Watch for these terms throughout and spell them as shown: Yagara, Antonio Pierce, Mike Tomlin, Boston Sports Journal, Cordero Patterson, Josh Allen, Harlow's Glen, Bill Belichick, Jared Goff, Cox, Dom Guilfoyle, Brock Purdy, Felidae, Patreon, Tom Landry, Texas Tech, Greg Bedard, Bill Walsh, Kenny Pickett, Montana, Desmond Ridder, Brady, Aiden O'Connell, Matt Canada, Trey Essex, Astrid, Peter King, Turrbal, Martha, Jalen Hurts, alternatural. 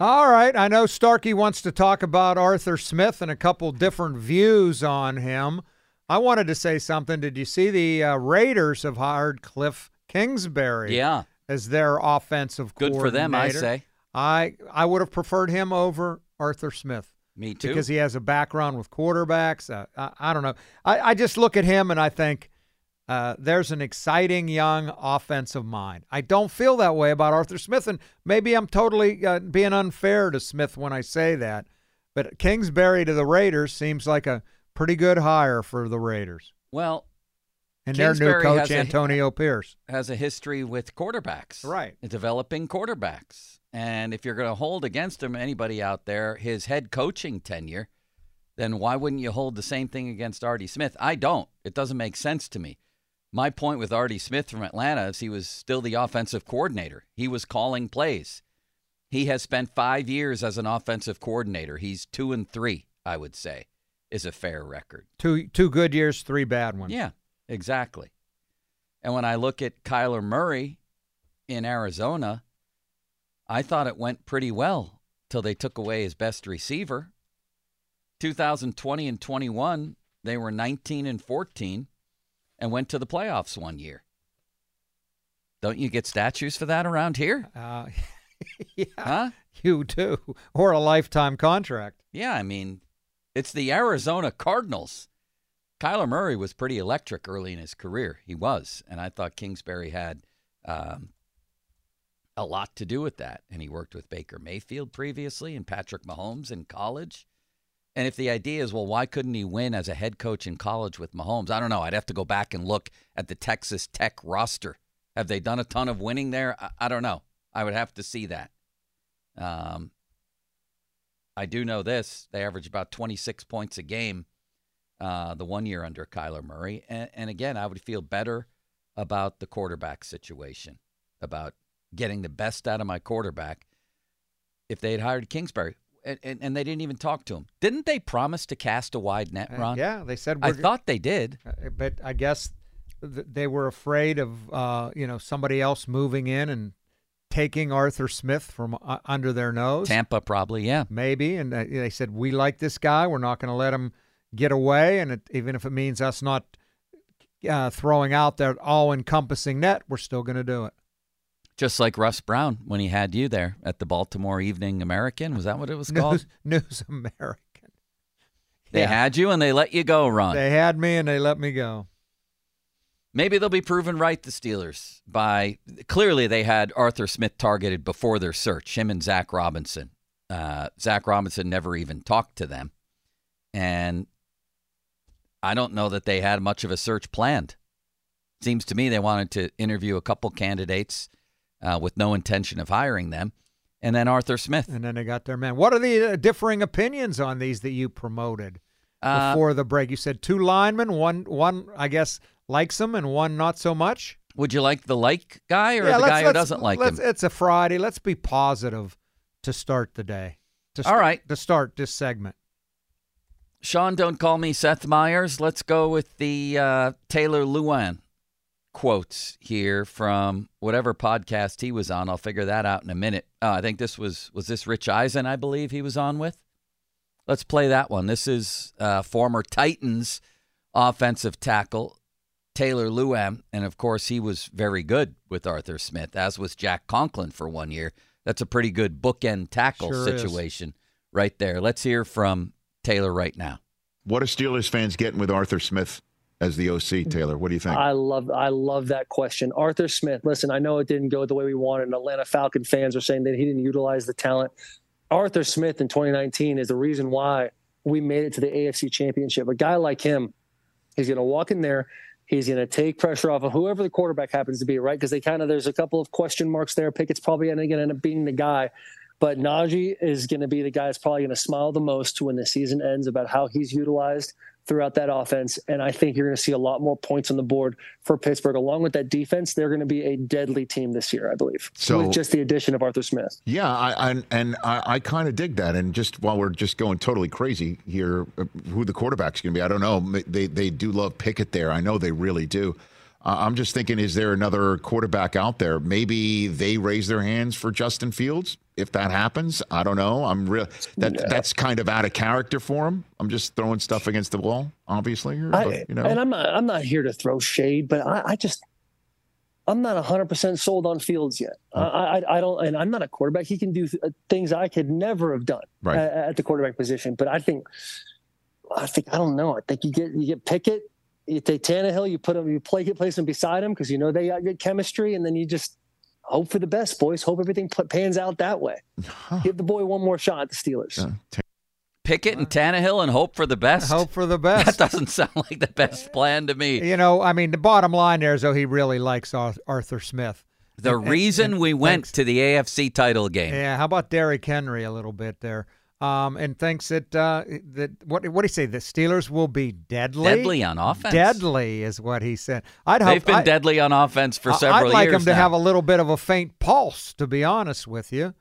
All right, I know Starkey wants to talk about Arthur Smith and a couple different views on him. I wanted to say something. Did you see the Raiders have hired Kliff Kingsbury as their offensive coordinator? Good for them, I say. I would have preferred him over Arthur Smith. Me too. Because he has a background with quarterbacks. I don't know. I just look at him and I think there's an exciting young offensive mind. I don't feel that way about Arthur Smith, and maybe I'm totally being unfair to Smith when I say that. But Kingsbury to the Raiders seems like a pretty good hire for the Raiders. Well, and Kingsbury, their new coach, Antonio Pierce, has a history with quarterbacks, right? Developing quarterbacks. And if you're going to hold against him, anybody out there, his head coaching tenure, then why wouldn't you hold the same thing against Artie Smith? I don't. It doesn't make sense to me. My point with Artie Smith from Atlanta is he was still the offensive coordinator. He was calling plays. He has spent 5 years as an offensive coordinator. He's 2-3, I would say, is a fair record. Two good years, 3 bad ones. Yeah, exactly. And when I look at Kyler Murray in Arizona, I thought it went pretty well till they took away his best receiver. 2020 and 21, they were 19-14. And went to the playoffs one year. Don't you get statues for that around here? Yeah, huh? You do. Or a lifetime contract. Yeah, I mean, it's the Arizona Cardinals. Kyler Murray was pretty electric early in his career. He was. And I thought Kingsbury had a lot to do with that. And he worked with Baker Mayfield previously and Patrick Mahomes in college. And if the idea is, well, why couldn't he win as a head coach in college with Mahomes? I don't know. I'd have to go back and look at the Texas Tech roster. Have they done a ton of winning there? I don't know. I would have to see that. I do know this. They averaged about 26 points a game the 1 year under Kyler Murray. And again, I would feel better about the quarterback situation, about getting the best out of my quarterback if they had hired Kingsbury. And they didn't even talk to him. Didn't they promise to cast a wide net, Ron? Yeah, they said. I thought they did. But I guess they were afraid of somebody else moving in and taking Arthur Smith from under their nose. Tampa probably, yeah. Maybe. And they said, we like this guy. We're not going to let him get away. And even if it means us not throwing out that all-encompassing net, we're still going to do it. Just like Russ Brown when he had you there at the Baltimore Evening American. Was that what it was called? News American. They had you and they let you go, Ron. They had me and they let me go. Maybe they'll be proven right, the Steelers. Clearly, they had Arthur Smith targeted before their search, him and Zach Robinson. Zach Robinson never even talked to them. And I don't know that they had much of a search planned. Seems to me they wanted to interview a couple candidates with no intention of hiring them, and then Arthur Smith. And then they got their man. What are the differing opinions on these that you promoted before the break? You said 2 linemen, one I guess likes him and one not so much. Would you like the guy or the guy who doesn't like him? It's a Friday. Let's be positive to start the day. All right. To start this segment. Sean, don't call me Seth Meyers. Let's go with the Taylor Lewan quotes here from whatever podcast he was on. I'll figure that out in a minute. I think this was this Rich Eisen, I believe he was on with. Let's play that one. This is former Titans offensive tackle Taylor Lewan, and of course he was very good with Arthur Smith, as was Jack Conklin for 1 year. That's a pretty good bookend tackle situation right there. Let's hear from Taylor right now. What are Steelers fans getting with Arthur Smith as the OC, Taylor? What do you think? I love that question. Arthur Smith, listen, I know it didn't go the way we wanted, and Atlanta Falcon fans are saying that he didn't utilize the talent. Arthur Smith in 2019 is the reason why we made it to the AFC Championship. A guy like him, he's going to walk in there. He's going to take pressure off of whoever the quarterback happens to be, right? Because there's a couple of question marks there. Pickett's probably going to end up being the guy. But Najee is going to be the guy that's probably going to smile the most when the season ends about how he's utilized throughout that offense. And I think you're going to see a lot more points on the board for Pittsburgh. Along with that defense, they're going to be a deadly team this year, I believe, with just the addition of Arthur Smith. Yeah, I kind of dig that. And just while we're just going totally crazy here, who the quarterback's going to be, I don't know. They do love Pickett there. I know they really do. I'm just thinking, is there another quarterback out there? Maybe they raise their hands for Justin Fields if that happens. I don't know. That's kind of out of character for him. I'm just throwing stuff against the wall, obviously. And I'm not here to throw shade, but I'm not 100% sold on Fields yet. I don't, and I'm not a quarterback. He can do things I could never have done at the quarterback position. But I don't know. I think you get Pickett. You take Tannehill, you place him beside him because you know they got good chemistry, and then you just hope for the best, boys. Hope everything pans out that way. Huh. Give the boy one more shot at the Steelers. Pickett and Tannehill and hope for the best? Hope for the best. That doesn't sound like the best plan to me. You know, I mean, the bottom line there is, though, he really likes Arthur Smith. The reason we went to the AFC title game. Yeah, how about Derrick Henry a little bit there? And thinks that what do you say? The Steelers will be deadly. Deadly on offense. Deadly is what he said. They've been deadly on offense for several years. I'd like them to have a little bit of a faint pulse, to be honest with you.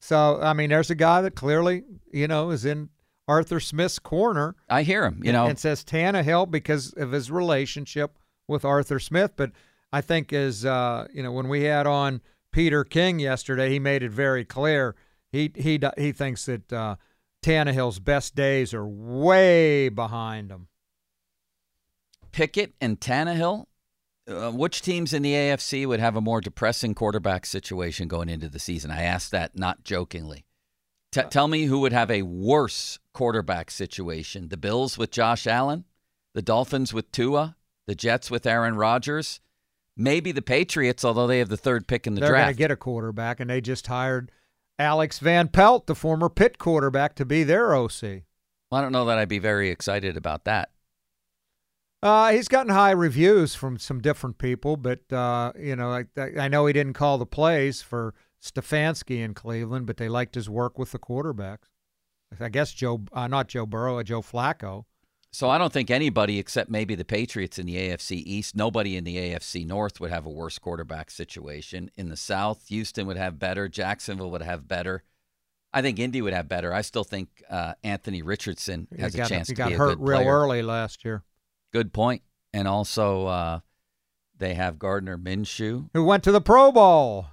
So I mean, there's a guy that clearly is in Arthur Smith's corner. I hear him, and says Tannehill because of his relationship with Arthur Smith. But I think when we had on Peter King yesterday, he made it very clear. He thinks that Tannehill's best days are way behind him. Pickett and Tannehill? Which teams in the AFC would have a more depressing quarterback situation going into the season? I asked that not jokingly. Tell me who would have a worse quarterback situation. The Bills with Josh Allen? The Dolphins with Tua? The Jets with Aaron Rodgers? Maybe the Patriots, although they have the third pick in the draft. They're going to get a quarterback, and they just hired Alex Van Pelt, the former Pitt quarterback, to be their OC. Well, I don't know that I'd be very excited about that. He's gotten high reviews from some different people, but, I know he didn't call the plays for Stefanski in Cleveland, but they liked his work with the quarterbacks. I guess Joe Flacco. So I don't think anybody except maybe the Patriots in the AFC East, nobody in the AFC North would have a worse quarterback situation. In the South, Houston would have better. Jacksonville would have better. I think Indy would have better. I still think Anthony Richardson has a chance to be a good player. He got hurt real early last year. Good point. And also they have Gardner Minshew, who went to the Pro Bowl.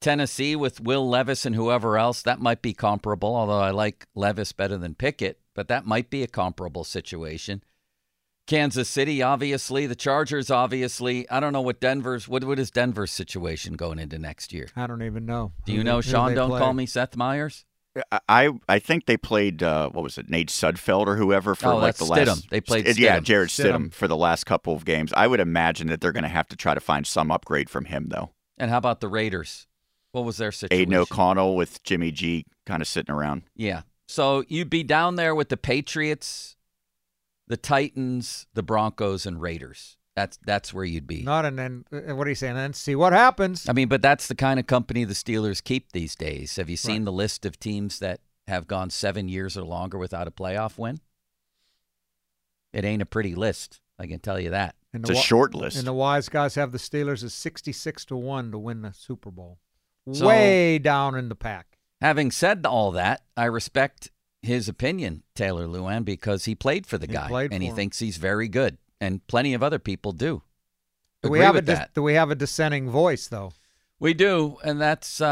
Tennessee with Will Levis and whoever else, that might be comparable, although I like Levis better than Pickett. But that might be a comparable situation. Kansas City, obviously. The Chargers, obviously. I don't know what what is Denver's situation going into next year? I don't even know. Do you know, Sean, don't call me Seth Myers? I think they played, Nate Sudfeld or whoever for the Stidham. They played Stidham. Yeah, Jared Stidham for the last couple of games. I would imagine that they're going to have to try to find some upgrade from him, though. And how about the Raiders? What was their situation? Aiden O'Connell with Jimmy G kind of sitting around. Yeah. So you'd be down there with the Patriots, the Titans, the Broncos, and Raiders. That's where you'd be. Not what are you saying? Then see what happens. I mean, but that's the kind of company the Steelers keep these days. Have you seen the list of teams that have gone 7 years or longer without a playoff win? It ain't a pretty list, I can tell you that. It's a short list. And the wise guys have the Steelers as 66-1 to win the Super Bowl. So, way down in the pack. Having said all that, I respect his opinion, Taylor Lewan, because he played for the guy, and he thinks he's very good, and plenty of other people do. Do we have a dissenting voice, though? We do, and that's we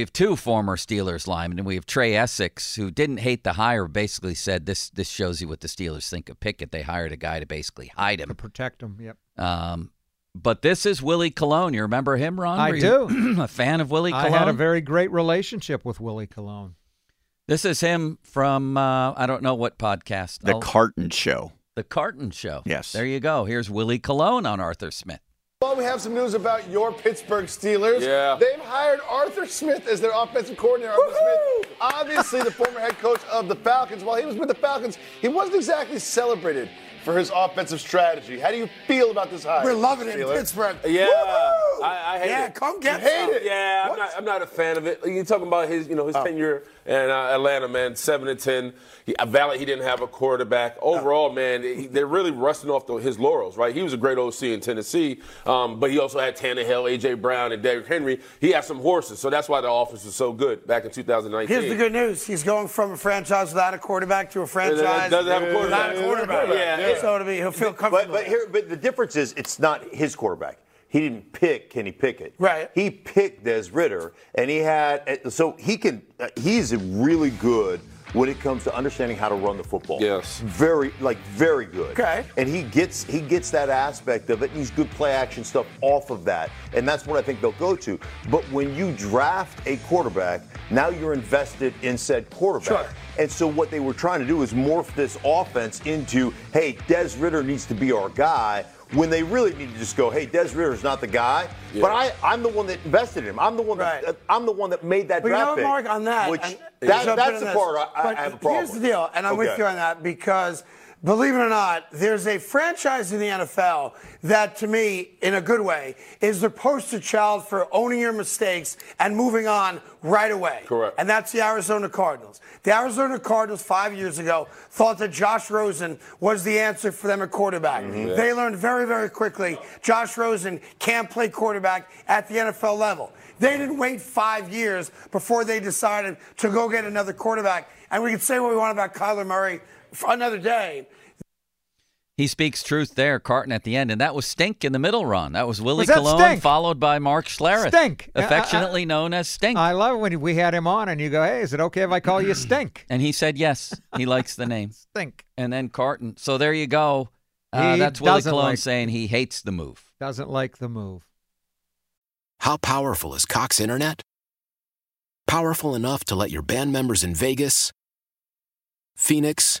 have two former Steelers linemen, and we have Trey Essex, who didn't hate the hire, basically said this shows you what the Steelers think of Pickett. They hired a guy to basically hide him. To protect him, yep. But this is Willie Colon. You remember him, Ron? I do. A fan of Willie Colon? I had a very great relationship with Willie Colon. This is him from, I don't know what podcast. The Carton Show. The Carton Show. Yes. There you go. Here's Willie Colon on Arthur Smith. Well, we have some news about your Pittsburgh Steelers. Yeah. They've hired Arthur Smith as their offensive coordinator. Woo-hoo! Arthur Smith, obviously the former head coach of the Falcons. While he was with the Falcons, he wasn't exactly celebrated for his offensive strategy. How do you feel about this hire? We're loving it in Pittsburgh. Yeah. Woo-hoo! I hate it. Come get you hate it. Yeah, I'm not a fan of it. You're talking about his, you know, his tenure in Atlanta, man, 7-10. He didn't have a quarterback. Overall, man, they're really rusting off his laurels, right? He was a great OC in Tennessee, but he also had Tannehill, A.J. Brown, and Derrick Henry. He had some horses, so that's why the offense was so good back in 2019. Here's the good news. He's going from a franchise without a quarterback to a franchise doesn't have a quarterback. Without a quarterback. Yeah. So it'll be, he'll feel comfortable. But the difference is it's not his quarterback. He didn't pick Kenny Pickett. Right. He picked Des Ridder, and he had – so he can – he's really good when it comes to understanding how to run the football. Yes. Very good. Okay. And he gets that aspect of it, and he's good play-action stuff off of that, and that's what I think they'll go to. But when you draft a quarterback, now you're invested in said quarterback. Sure. And so what they were trying to do is morph this offense into, hey, Des Ridder needs to be our guy, when they really need to just go, hey, Des Ridder's not the guy, but I'm the one that invested in him. I'm the one that made that draft pick. But you know, Mark, on that, that's the part I have a problem with. Here's the deal, and I'm with you on that, because believe it or not, there's a franchise in the NFL that, to me, in a good way, is the poster child for owning your mistakes and moving on right away. Correct. And that's the Arizona Cardinals. The Arizona Cardinals 5 years ago thought that Josh Rosen was the answer for them at quarterback. Mm-hmm. They learned very, very quickly Josh Rosen can't play quarterback at the NFL level. They didn't wait 5 years before they decided to go get another quarterback. And we can say what we want about Kyler Murray for another day. He speaks truth there, Carton, at the end. And that was Stink in the middle, Ron. That was Willie Colon followed by Mark Schlereth. Stink. Affectionately known as Stink. I love when we had him on and you go, hey, is it okay if I call you Stink? And he said yes. He likes the name. Stink. And then Carton. So there you go. That's Willie Colon saying he hates the move. Doesn't like the move. How powerful is Cox Internet? Powerful enough to let your band members in Vegas, Phoenix,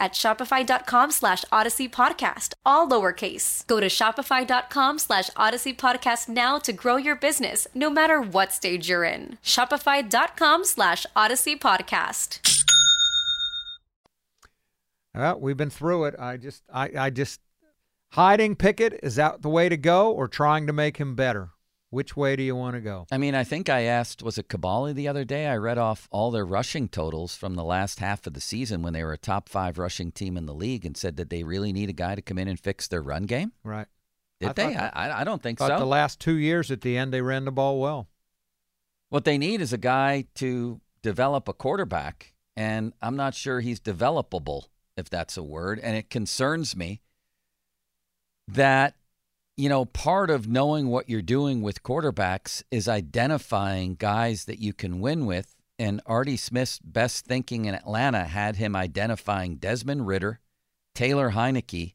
at shopify.com/Odyssey Podcast, all lowercase. Go to shopify.com/Odyssey Podcast now to grow your business, no matter what stage you're in. Shopify.com/Odyssey Podcast. Well, we've been through it. I just hiding Pickett, is that the way to go, or trying to make him better? Which way do you want to go? I mean, I think I asked, was it Cabali the other day? I read off all their rushing totals from the last half of the season when they were a top 5 rushing team in the league, and said that they really need a guy to come in and fix their run game. Right. Did they? I don't think so. But the last 2 years at the end, they ran the ball well. What they need is a guy to develop a quarterback, and I'm not sure he's developable, if that's a word. And it concerns me that, you know, part of knowing what you're doing with quarterbacks is identifying guys that you can win with. And Artie Smith's best thinking in Atlanta had him identifying Desmond Ridder, Taylor Heineke,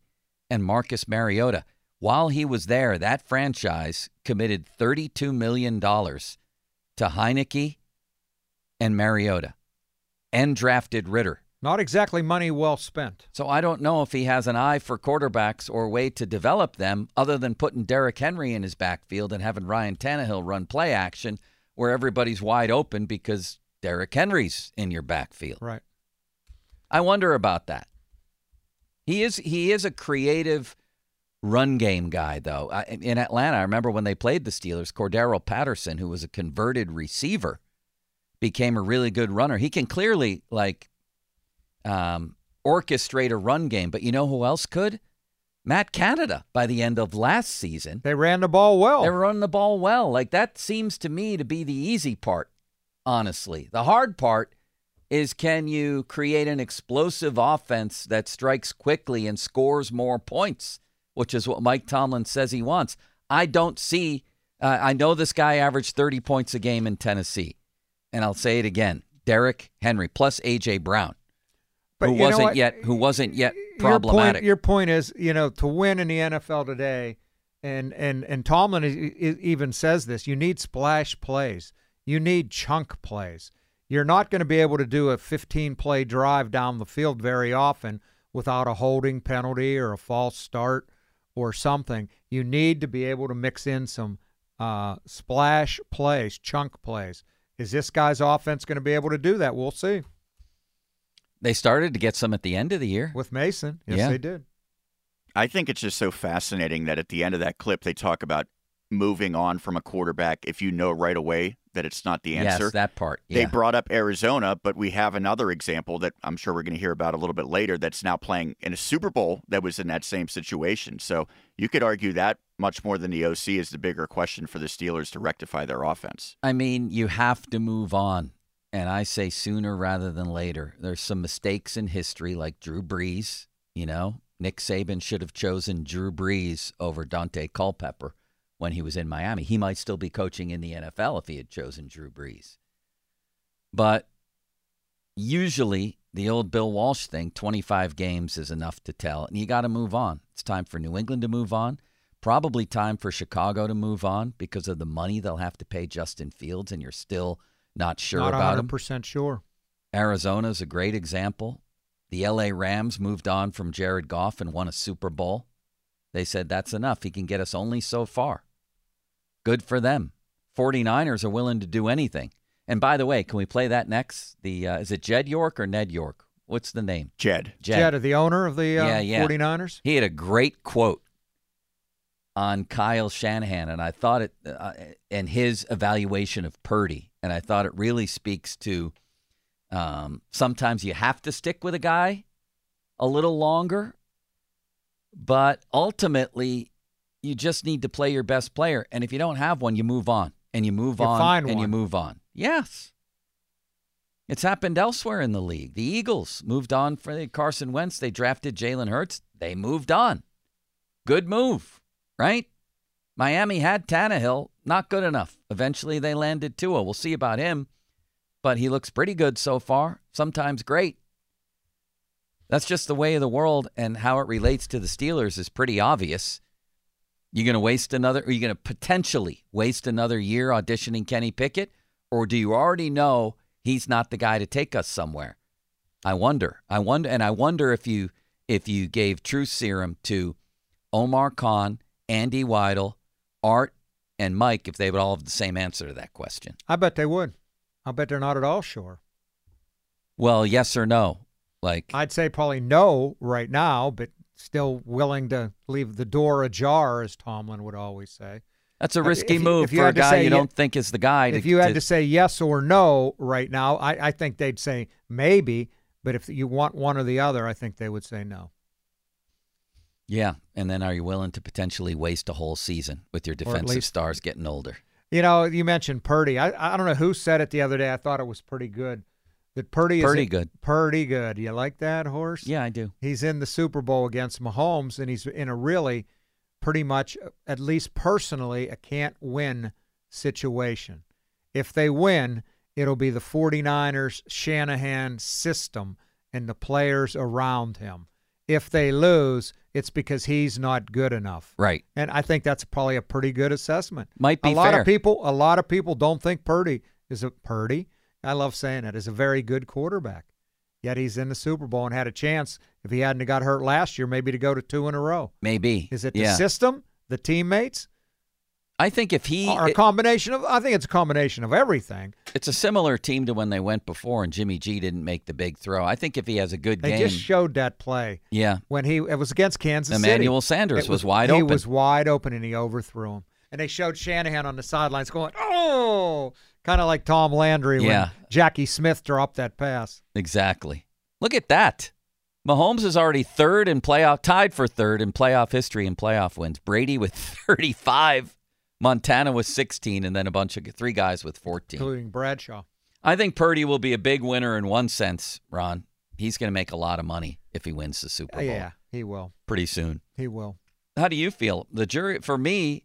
and Marcus Mariota. While he was there, that franchise committed $32 million to Heineke and Mariota and drafted Ridder. Not exactly money well spent. So I don't know if he has an eye for quarterbacks or a way to develop them other than putting Derrick Henry in his backfield and having Ryan Tannehill run play action where everybody's wide open because Derrick Henry's in your backfield. Right. I wonder about that. He is a creative run game guy, though. In Atlanta, I remember when they played the Steelers, Cordero Patterson, who was a converted receiver, became a really good runner. He can clearly, orchestrate a run game. But you know who else could? Matt Canada. By the end of last season, they ran the ball well. They run the ball well. Like, that seems to me to be the easy part, honestly. The hard part is, can you create an explosive offense that strikes quickly and scores more points, which is what Mike Tomlin says he wants. I don't see, I know this guy averaged 30 points a game in Tennessee. And I'll say it again, Derrick Henry plus A.J. Brown. But who wasn't yet problematic. Your point is, you know, to win in the NFL today, and Tomlin even says this, you need splash plays. You need chunk plays. You're not going to be able to do a 15-play drive down the field very often without a holding penalty or a false start or something. You need to be able to mix in some splash plays, chunk plays. Is this guy's offense going to be able to do that? We'll see. They started to get some at the end of the year. With Mason. Yes, they did. I think it's just so fascinating that at the end of that clip, they talk about moving on from a quarterback if you know right away that it's not the answer. Yes, that part. Yeah. They brought up Arizona, but we have another example that I'm sure we're going to hear about a little bit later that's now playing in a Super Bowl that was in that same situation. So you could argue that much more than the OC is the bigger question for the Steelers to rectify their offense. I mean, you have to move on. And I say sooner rather than later. There's some mistakes in history, like Drew Brees. You know, Nick Saban should have chosen Drew Brees over Dante Culpepper when he was in Miami. He might still be coaching in the NFL if he had chosen Drew Brees. But usually the old Bill Walsh thing, 25 games is enough to tell. And you got to move on. It's time for New England to move on. Probably time for Chicago to move on because of the money they'll have to pay Justin Fields, and you're still not sure about him. Not 100% sure. Arizona's a great example. The L.A. Rams moved on from Jared Goff and won a Super Bowl. They said, that's enough. He can get us only so far. Good for them. 49ers are willing to do anything. And by the way, can we play that next? Is it Jed York or Ned York? What's the name? Jed, the owner of the 49ers? He had a great quote on Kyle Shanahan, and I thought it, and his evaluation of Purdy, and I thought it really speaks to sometimes you have to stick with a guy a little longer, but ultimately you just need to play your best player. And if you don't have one, you move on, and you move on, and you move on. Yes. It's happened elsewhere in the league. The Eagles moved on for Carson Wentz. They drafted Jalen Hurts. They moved on. Good move, right? Miami had Tannehill. Not good enough. Eventually they landed Tua. We'll see about him. But he looks pretty good so far. Sometimes great. That's just the way of the world, and how it relates to the Steelers is pretty obvious. You're going to potentially waste another year auditioning Kenny Pickett, or do you already know he's not the guy to take us somewhere? I wonder if you gave truth serum to Omar Khan, Andy Weidel, Art, and Mike, if they would all have the same answer to that question. I bet they would. I bet they're not at all sure. Well, yes or no. Like, I'd say probably no right now, but still willing to leave the door ajar, as Tomlin would always say. That's a risky move for a guy you don't think is the guy. If you had to say yes or no right now, I think they'd say maybe, but if you want one or the other, I think they would say no. Yeah, and then are you willing to potentially waste a whole season with your defensive stars getting older? You know, you mentioned Purdy. I don't know who said it the other day. I thought it was pretty good. That Purdy is pretty good. Pretty good. You like that, Horse? Yeah, I do. He's in the Super Bowl against Mahomes, and he's in a really pretty much, at least personally, a can't-win situation. If they win, it'll be the 49ers, Shanahan system, and the players around him. If they lose, it's because he's not good enough. Right. And I think that's probably a pretty good assessment. Might be fair. A lot of people don't think Purdy is a I love saying it, is a very good quarterback. Yet he's in the Super Bowl and had a chance, if he hadn't got hurt last year, maybe to go to two in a row. Maybe. Is it the system, the teammates? I think if he... Or a combination of... I think it's a combination of everything. It's a similar team to when they went before and Jimmy G didn't make the big throw. I think if he has a good game... They just showed that play. Yeah. When he... It was against Kansas City. Emmanuel Sanders was wide open. He was wide open and he overthrew him. And they showed Shanahan on the sidelines going, oh... Kind of like Tom Landry when Jackie Smith dropped that pass. Exactly. Look at that. Mahomes is already tied for third in playoff history and playoff wins. Brady with 35, Montana with 16, and then a bunch of three guys with 14. Including Bradshaw. I think Purdy will be a big winner in one sense, Ron. He's going to make a lot of money if he wins the Super Bowl. Yeah, he will. Pretty soon. He will. How do you feel? The jury, for me,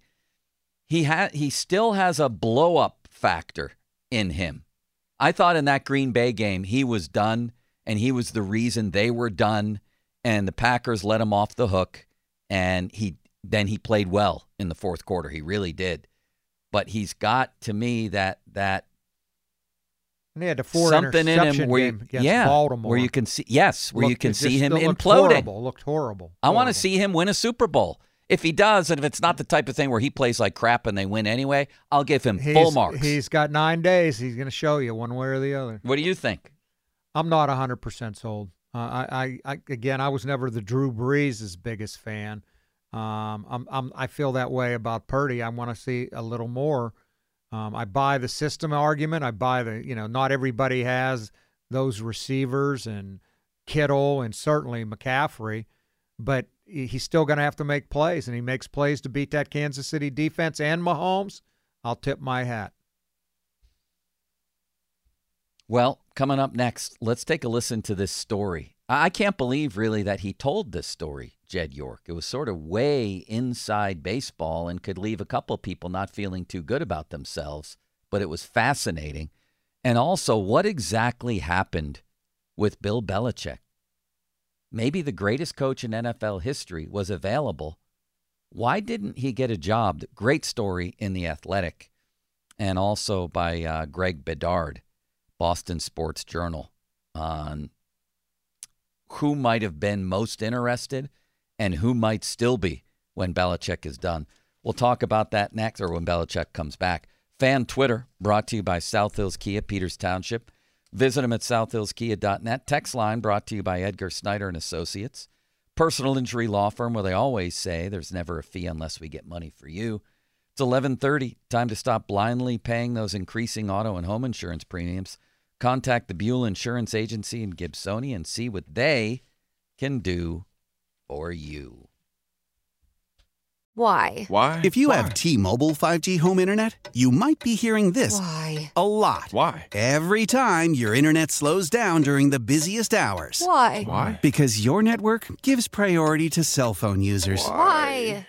he still has a blow-up factor in him. I thought in that Green Bay game, he was done, and he was the reason they were done, and the Packers let him off the hook, and he played well in the fourth quarter. He really did. But he's got, to me, that and he had a four something in him where you, Baltimore, where you can see him imploding. Looked horrible. I want to see him win a Super Bowl. If he does, and if it's not the type of thing where he plays like crap and they win anyway, I'll give him full marks. He's got 9 days. He's going to show you one way or the other. What do you think? I'm not 100% sold. I was never the Drew Brees' biggest fan. I feel that way about Purdy. I want to see a little more. I buy the system argument. I buy the, not everybody has those receivers and Kittle and certainly McCaffrey, but he's still going to have to make plays, and he makes plays to beat that Kansas City defense and Mahomes. I'll tip my hat. Well, coming up next, let's take a listen to this story. I can't believe, really, that he told this story, Jed York. It was sort of way inside baseball and could leave a couple people not feeling too good about themselves, but it was fascinating. And also, what exactly happened with Bill Belichick? Maybe the greatest coach in NFL history was available. Why didn't he get a job? Great story in The Athletic, and also by Greg Bedard, Boston Sports Journal, on who might have been most interested and who might still be when Belichick is done. We'll talk about that next, or when Belichick comes back. Fan Twitter brought to you by South Hills Kia, Peters Township. Visit them at southhillskia.net. Text line brought to you by Edgar Snyder and Associates. Personal injury law firm where they always say there's never a fee unless we get money for you. It's 11:30. Time to stop blindly paying those increasing auto and home insurance premiums. Contact the Buell Insurance Agency in Gibsonia and see what they can do for you. Why? Why? If you have T-Mobile 5G home internet, you might be hearing this a lot. Why? Every time your internet slows down during the busiest hours. Why? Why? Because your network gives priority to cell phone users. Why?